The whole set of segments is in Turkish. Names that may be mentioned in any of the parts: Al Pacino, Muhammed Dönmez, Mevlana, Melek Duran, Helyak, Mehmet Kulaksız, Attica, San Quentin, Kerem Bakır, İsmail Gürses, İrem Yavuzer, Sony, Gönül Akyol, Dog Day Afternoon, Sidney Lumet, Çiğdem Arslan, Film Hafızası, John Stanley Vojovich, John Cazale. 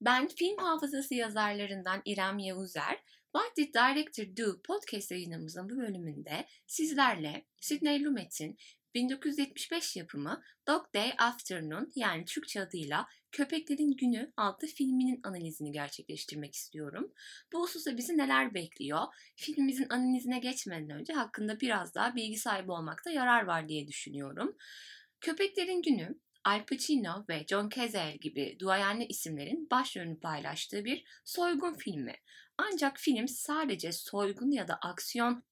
Ben Film Hafızası yazarlarından İrem Yavuzer, What Did Director Do podcast yayınımızın bu bölümünde sizlerle Sidney Lumet'in 1975 yapımı Dog Day Afternoon, yani Türkçe adıyla Köpeklerin Günü adlı filminin analizini gerçekleştirmek istiyorum. Bu hususta bizi neler bekliyor? Filmimizin analizine geçmeden önce hakkında biraz daha bilgi sahibi olmakta yarar var diye düşünüyorum. Köpeklerin Günü, Al Pacino ve John Cazale gibi duayenli isimlerin başrolünü paylaştığı bir soygun filmi. Ancak film sadece soygun ya da aksiyon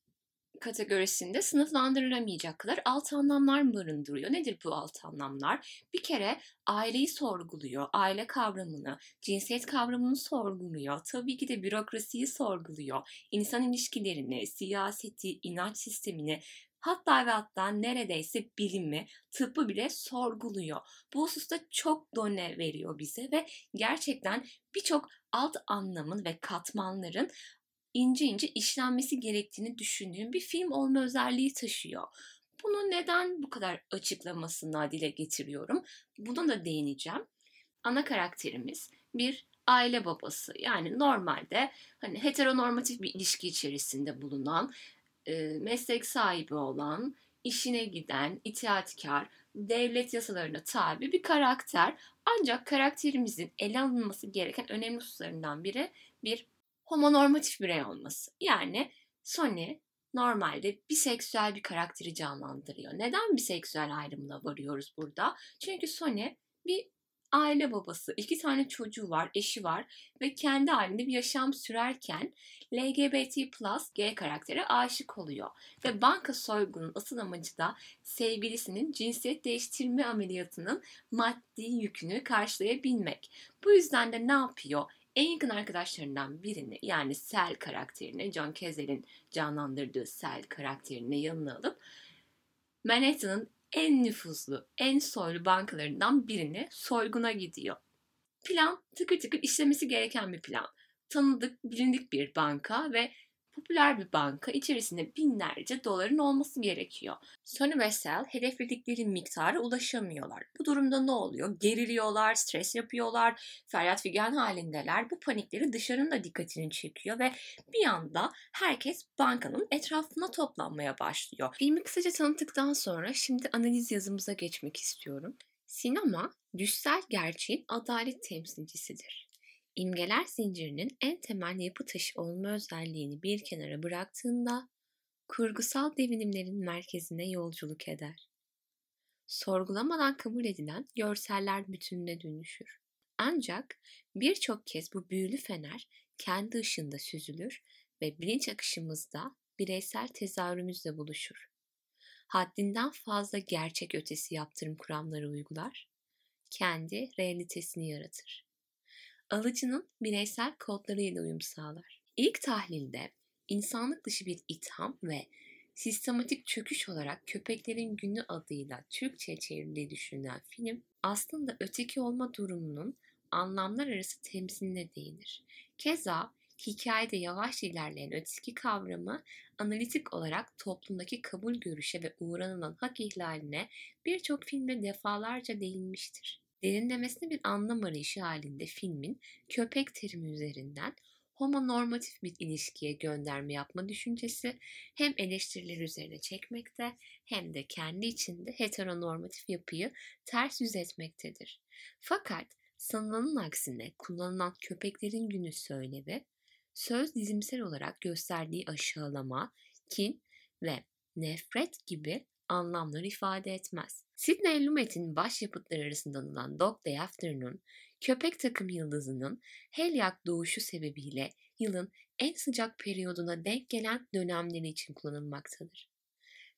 kategorisinde sınıflandırılamayacak kadar alt anlamlar barındırıyor. Nedir bu alt anlamlar? Bir kere aileyi sorguluyor, aile kavramını, cinsiyet kavramını sorguluyor. Tabii ki de bürokrasiyi sorguluyor, insan ilişkilerini, siyaseti, inanç sistemini, hatta neredeyse bilimi, tıbbı bile sorguluyor. Bu hususta çok done veriyor bize ve gerçekten birçok alt anlamın ve katmanların ince ince işlenmesi gerektiğini düşündüğüm bir film olma özelliği taşıyor. Bunu neden bu kadar açıklamasına dile getiriyorum? Buna da değineceğim. Ana karakterimiz bir aile babası. Yani normalde heteronormatif bir ilişki içerisinde bulunan, meslek sahibi olan, işine giden, itaatkar, devlet yasalarına tabi bir karakter. Ancak karakterimizin ele alınması gereken önemli hususlarından biri bir homonormatif birey olması. Yani Sony normalde biseksüel bir karakteri canlandırıyor. Neden biseksüel ayrımına varıyoruz burada? Çünkü Sony bir aile babası, 2 çocuğu var, eşi var ve kendi halinde bir yaşam sürerken LGBT+ gay karaktere aşık oluyor. Ve banka soygunun asıl amacı da sevgilisinin cinsiyet değiştirme ameliyatının maddi yükünü karşılayabilmek. Bu yüzden de ne yapıyor? En yakın arkadaşlarından birini, yani Sel karakterini, John Cazale'in canlandırdığı Sel karakterini yanına alıp Manhattan'ın en nüfuzlu, en soylu bankalarından birine soyguna gidiyor. Plan tıkır tıkır işlemesi gereken bir plan. Tanıdık, bilindik bir banka ve popüler bir banka, içerisinde binlerce doların olması gerekiyor. Sony ve Sel hedefledikleri miktara ulaşamıyorlar. Bu durumda ne oluyor? Geriliyorlar, stres yapıyorlar, feryat figan halindeler. Bu panikleri dışarının da dikkatini çekiyor ve bir anda herkes bankanın etrafına toplanmaya başlıyor. Filmi kısaca tanıttıktan sonra şimdi analiz yazımıza geçmek istiyorum. Sinema, düşsel gerçeğin adalet temsilcisidir. İmgeler zincirinin en temel yapı taşı olma özelliğini bir kenara bıraktığında, kurgusal devinimlerin merkezine yolculuk eder. Sorgulamadan kabul edilen görseller bütününe dönüşür. Ancak birçok kez bu büyülü fener kendi ışığında süzülür ve bilinç akışımızda bireysel tezahürümüzle buluşur. Haddinden fazla gerçek ötesi yaptırım kuramları uygular, kendi realitesini yaratır. Alıcının bireysel kodlarıyla uyum sağlar. İlk tahlilde insanlık dışı bir itham ve sistematik çöküş olarak Köpeklerin Günü adıyla Türkçe'ye çevrildiği düşünülen film, aslında öteki olma durumunun anlamlar arası temsiline değinir. Keza hikayede yavaşça ilerleyen öteki kavramı analitik olarak toplumdaki kabul görüşe ve uğranılan hak ihlaline birçok filmde defalarca değinmiştir. Derinlemesine bir anlam arayışı halinde filmin köpek terimi üzerinden homonormatif bir ilişkiye gönderme yapma düşüncesi hem eleştiriler üzerine çekmekte hem de kendi içinde heteronormatif yapıyı ters yüz etmektedir. Fakat sanılanın aksine kullanılan Köpeklerin Günü söylevi, söz dizimsel olarak gösterdiği aşağılama, kin ve nefret gibi anlamları ifade etmez. Sidney Lumet'in başyapıtları arasında anılan Dog Day Afternoon, köpek takım yıldızının Helyak doğuşu sebebiyle yılın en sıcak periyoduna denk gelen dönemleri için kullanılmaktadır.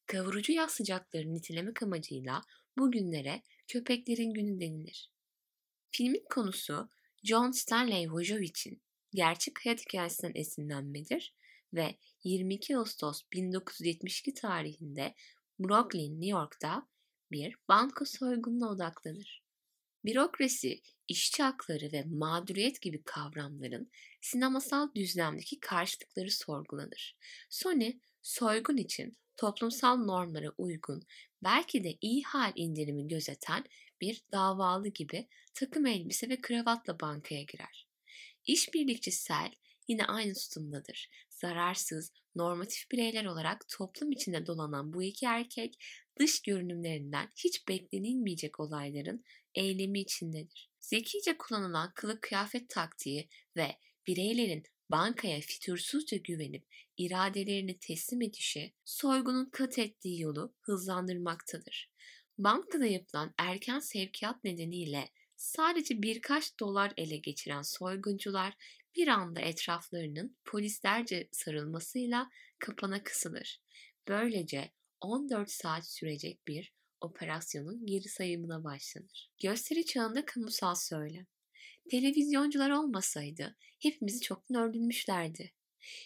Kavurucu yaz sıcaklarını nitelemek amacıyla bugünlere Köpeklerin Günü denilir. Filmin konusu John Stanley Vojovich'in gerçek hayat hikayesinden esinlenmedir ve 22 Ağustos 1972 tarihinde Brooklyn, New York'ta bir banka soygununa odaklanır. bürokrasi, işçi hakları ve mağduriyet gibi kavramların sinemasal düzlemdeki karşılıkları sorgulanır. Sony, soygun için toplumsal normlara uygun, belki de iyi hal indirimi gözeten bir davalı gibi takım elbise ve kravatla bankaya girer. İşbirlikçisel yine aynı tutumdadır. Zararsız, normatif bireyler olarak toplum içinde dolanan bu iki erkek, dış görünümlerinden hiç beklenilmeyecek olayların eylemi içindedir. Zekice kullanılan kılık kıyafet taktiği ve bireylerin bankaya fütursuzca güvenip iradelerini teslim edişi, soygunun kat ettiği yolu hızlandırmaktadır. Bankada yapılan erken sevkiyat nedeniyle sadece birkaç dolar ele geçiren soyguncular bir anda etraflarının polislerce sarılmasıyla kapana kısılır. Böylece 14 saat sürecek bir operasyonun geri sayımına başlanır. Gösteri çağında kamusal söylem. Televizyoncular olmasaydı hepimizi çoktan öldürmüşlerdi.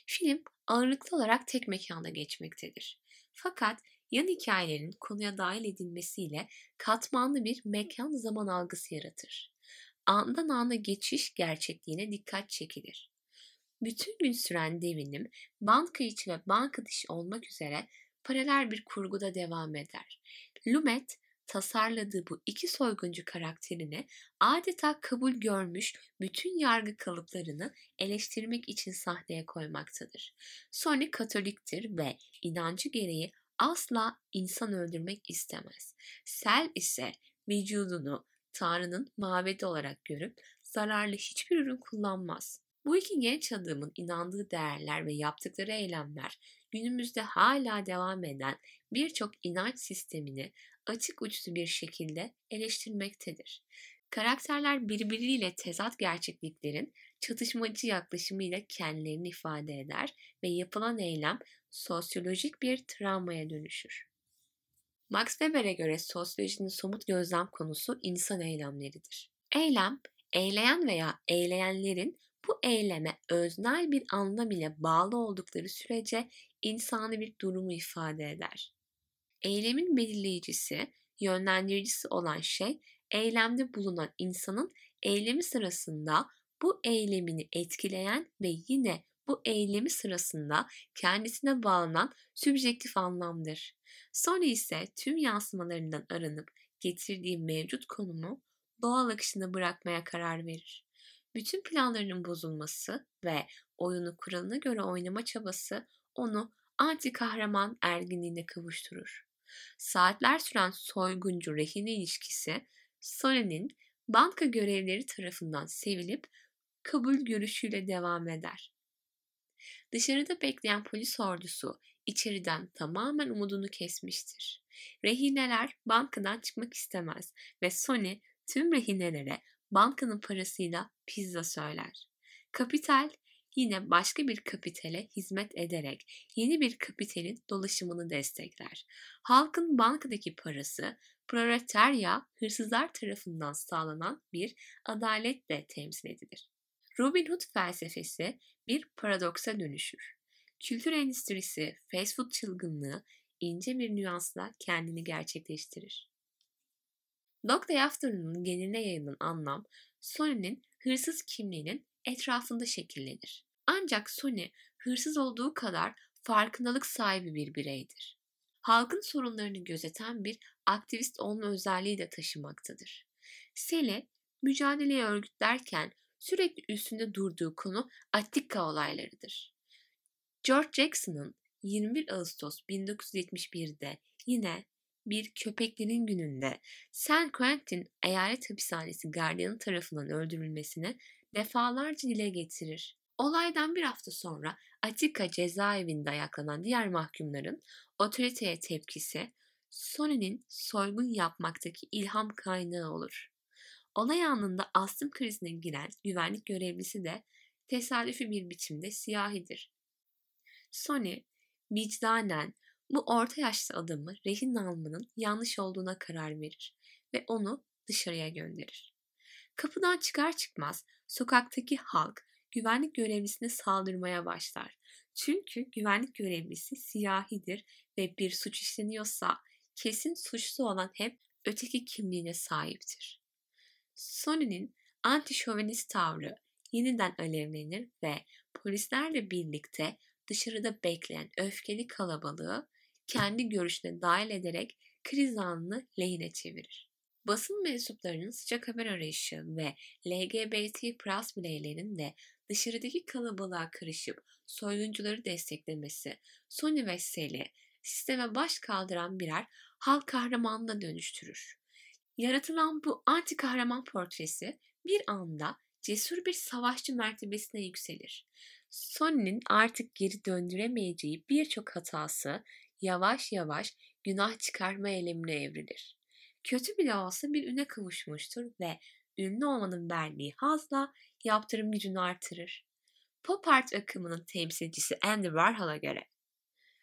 Film ağırlıklı olarak tek mekanda geçmektedir. Fakat yan hikayelerin konuya dahil edilmesiyle katmanlı bir mekan zaman algısı yaratır. Andan ana geçiş gerçekliğine dikkat çekilir. Bütün gün süren devinim banka içi ve banka dışı olmak üzere paralel bir kurguda devam eder. Lumet tasarladığı bu iki soyguncu karakterini adeta kabul görmüş bütün yargı kalıplarını eleştirmek için sahneye koymaktadır. Sony Katoliktir ve inancı gereği asla insan öldürmek istemez. Sel ise vücudunu Tanrı'nın mabedi olarak görüp zararlı hiçbir ürün kullanmaz. Bu iki genç adamın inandığı değerler ve yaptıkları eylemler günümüzde hala devam eden birçok inanç sistemini açık uçlu bir şekilde eleştirmektedir. Karakterler birbiriyle tezat gerçekliklerin çatışmacı yaklaşımıyla kendilerini ifade eder ve yapılan eylem sosyolojik bir travmaya dönüşür. Max Weber'e göre sosyolojinin somut gözlem konusu insan eylemleridir. Eylem, eyleyen veya eyleyenlerin bu eyleme öznel bir anlam ile bağlı oldukları sürece insani bir durumu ifade eder. Eylemin belirleyicisi, yönlendiricisi olan şey, eylemde bulunan insanın eylemi sırasında bu eylemini etkileyen ve yine bu eylemi sırasında kendisine bağlanan sübjektif anlamdır. Sonra ise tüm yansımalarından aranıp getirdiği mevcut konumu doğal akışına bırakmaya karar verir. Bütün planlarının bozulması ve oyunu kuralına göre oynama çabası onu anti kahraman erginliğine kavuşturur. Saatler süren soyguncu rehine ilişkisi Sony'nin banka görevlileri tarafından sevilip kabul görüşüyle devam eder. Dışarıda bekleyen polis ordusu içeriden tamamen umudunu kesmiştir. Rehineler bankadan çıkmak istemez ve Sony tüm rehinelere bankanın parasıyla pizza söyler. Kapital yine başka bir kapitale hizmet ederek yeni bir kapitalin dolaşımını destekler. Halkın bankadaki parası proletarya hırsızlar tarafından sağlanan bir adaletle temsil edilir. Robin Hood felsefesi bir paradoksa dönüşür. Kültür endüstrisi, fast food çılgınlığı ince bir nüansla kendini gerçekleştirir. Dog Day Afternoon'un geneline yayılan anlam, Sony'nin hırsız kimliğinin etrafında şekillenir. Ancak Sony hırsız olduğu kadar farkındalık sahibi bir bireydir. Halkın sorunlarını gözeten bir aktivist olma özelliği de taşımaktadır. Sel'i mücadeleye örgütlerken sürekli üstünde durduğu konu Attica olaylarıdır. George Jackson'ın 21 Ağustos 1971'de yine bir köpeklerin gününde San Quentin eyalet hapishanesi gardiyanı tarafından öldürülmesini defalarca dile getirir. Olaydan bir hafta sonra Attica cezaevinde ayaklanan diğer mahkumların otoriteye tepkisi Sony'nin soygun yapmaktaki ilham kaynağı olur. Olay anında astım krizine giren güvenlik görevlisi de tesadüfi bir biçimde siyahidir. Sony vicdanen bu orta yaşlı adamı rehin almanın yanlış olduğuna karar verir ve onu dışarıya gönderir. Kapıdan çıkar çıkmaz sokaktaki halk güvenlik görevlisine saldırmaya başlar. Çünkü güvenlik görevlisi siyahidir ve bir suç işleniyorsa kesin suçlu olan hep öteki kimliğine sahiptir. Sony'nin anti-şovenist tavrı yeniden alevlenir ve polislerle birlikte dışarıda bekleyen öfkeli kalabalığı kendi görüşüne dahil ederek kriz anını lehine çevirir. Basın mensuplarının sıcak haber arayışı ve LGBT plus bireylerin de dışarıdaki kalabalığa karışıp soyguncuları desteklemesi Sony ve Sel'i sisteme baş kaldıran birer halk kahramanına dönüştürür. Yaratılan bu anti kahraman portresi bir anda cesur bir savaşçı mertebesine yükselir. Sony'nin artık geri döndüremeyeceği birçok hatası yavaş yavaş günah çıkarma eylemine evrilir. Kötü bile olsa bir üne kavuşmuştur ve ünlü olmanın verdiği hazla yaptırım gücünü artırır. Pop art akımının temsilcisi Andy Warhol'a göre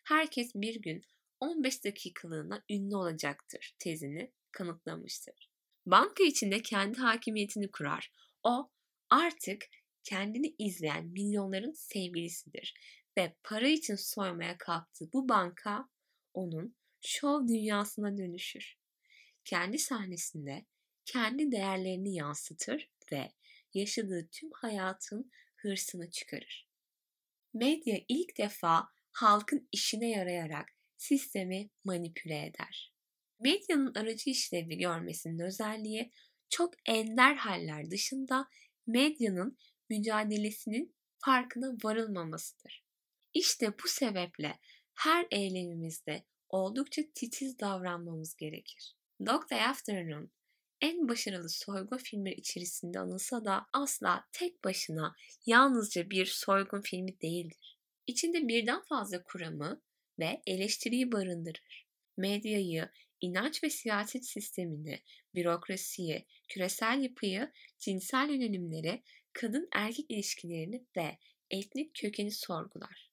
herkes bir gün 15 dakikalığına ünlü olacaktır tezini kanıtlamıştır. Banka içinde kendi hakimiyetini kurar. O artık kendini izleyen milyonların sevgilisidir ve para için soymaya kalktığı bu banka onun şov dünyasına dönüşür. Kendi sahnesinde kendi değerlerini yansıtır ve yaşadığı tüm hayatın hırsını çıkarır. Medya ilk defa halkın işine yarayarak sistemi manipüle eder. Medyanın aracı işlevi görmesinin özelliği çok ender haller dışında medyanın mücadelesinin farkına varılmamasıdır. İşte bu sebeple her eylemimizde oldukça titiz davranmamız gerekir. Dog Day Afternoon en başarılı soygun filmi içerisinde anılsa da asla tek başına yalnızca bir soygun filmi değildir. İçinde birden fazla kuramı ve eleştiriyi barındırır. Medyayı, inanç ve siyaset sistemini, bürokrasiyi, küresel yapıyı, cinsel yönelimleri, kadın erkek ilişkilerini ve etnik kökeni sorgular.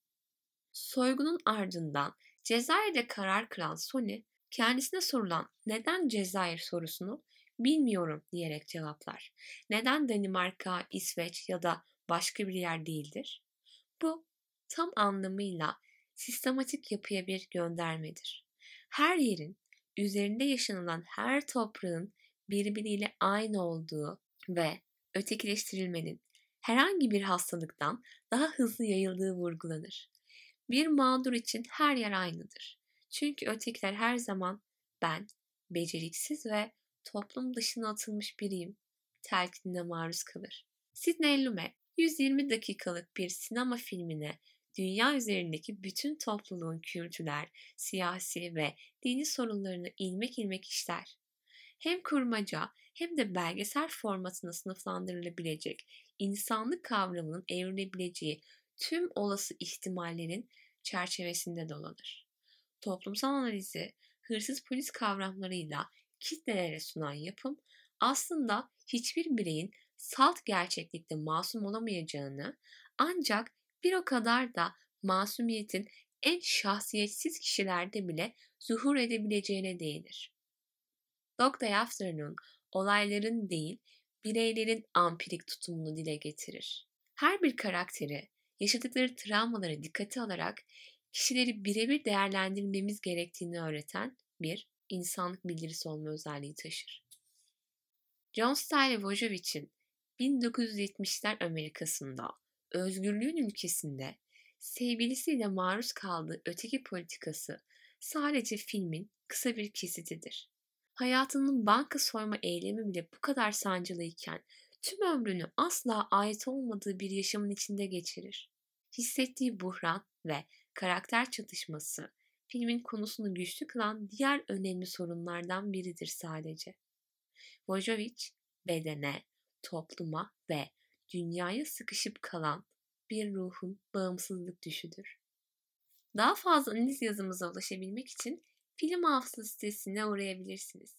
Soygunun ardından Cezayir'de karar kılan Sony, kendisine sorulan "Neden Cezayir?" sorusunu "Bilmiyorum" diyerek cevaplar. Neden Danimarka, İsveç ya da başka bir yer değildir? Bu tam anlamıyla sistematik yapıya bir göndermedir. Her yerin, üzerinde yaşanılan her toprağın birbiriyle aynı olduğu ve ötekileştirilmenin herhangi bir hastalıktan daha hızlı yayıldığı vurgulanır. Bir mağdur için her yer aynıdır. Çünkü ötekiler her zaman ben, beceriksiz ve toplum dışına atılmış biriyim telkinine maruz kalır. Sidney Lumet 120 dakikalık bir sinema filmine dünya üzerindeki bütün topluluğun kültürel, siyasi ve dini sorunlarını ilmek ilmek işler. Hem kurmaca hem de belgesel formatına sınıflandırılabilecek, insanlık kavramının evrilebileceği tüm olası ihtimallerin çerçevesinde dolanır. Toplumsal analizi, hırsız polis kavramlarıyla kitlelere sunan yapım, aslında hiçbir bireyin salt gerçeklikte masum olamayacağını, ancak bir o kadar da masumiyetin en şahsiyetsiz kişilerde bile zuhur edebileceğine değinir. Dog Day Afternoon, olayların değil, bireylerin ampirik tutumunu dile getirir. Her bir karakteri, yaşadıkları travmaları dikkate alarak kişileri birebir değerlendirmemiz gerektiğini öğreten bir insanlık bildirisi olma özelliği taşır. John Cazale Vojevich'in 1970'ler Amerika'sında, özgürlüğün ülkesinde sevgilisiyle maruz kaldığı öteki politikası sadece filmin kısa bir kesitidir. Hayatının banka soyma eylemi bile bu kadar sancılıyken tüm ömrünü asla ait olmadığı bir yaşamın içinde geçirir. Hissettiği buhran ve karakter çatışması filmin konusunu güçlü kılan diğer önemli sorunlardan biridir sadece. Vojovich, bedene, topluma ve dünyaya sıkışıp kalan bir ruhun bağımsızlık düşüdür. Daha fazla analiz yazımıza ulaşabilmek için Film Hafızası sitesine uğrayabilirsiniz.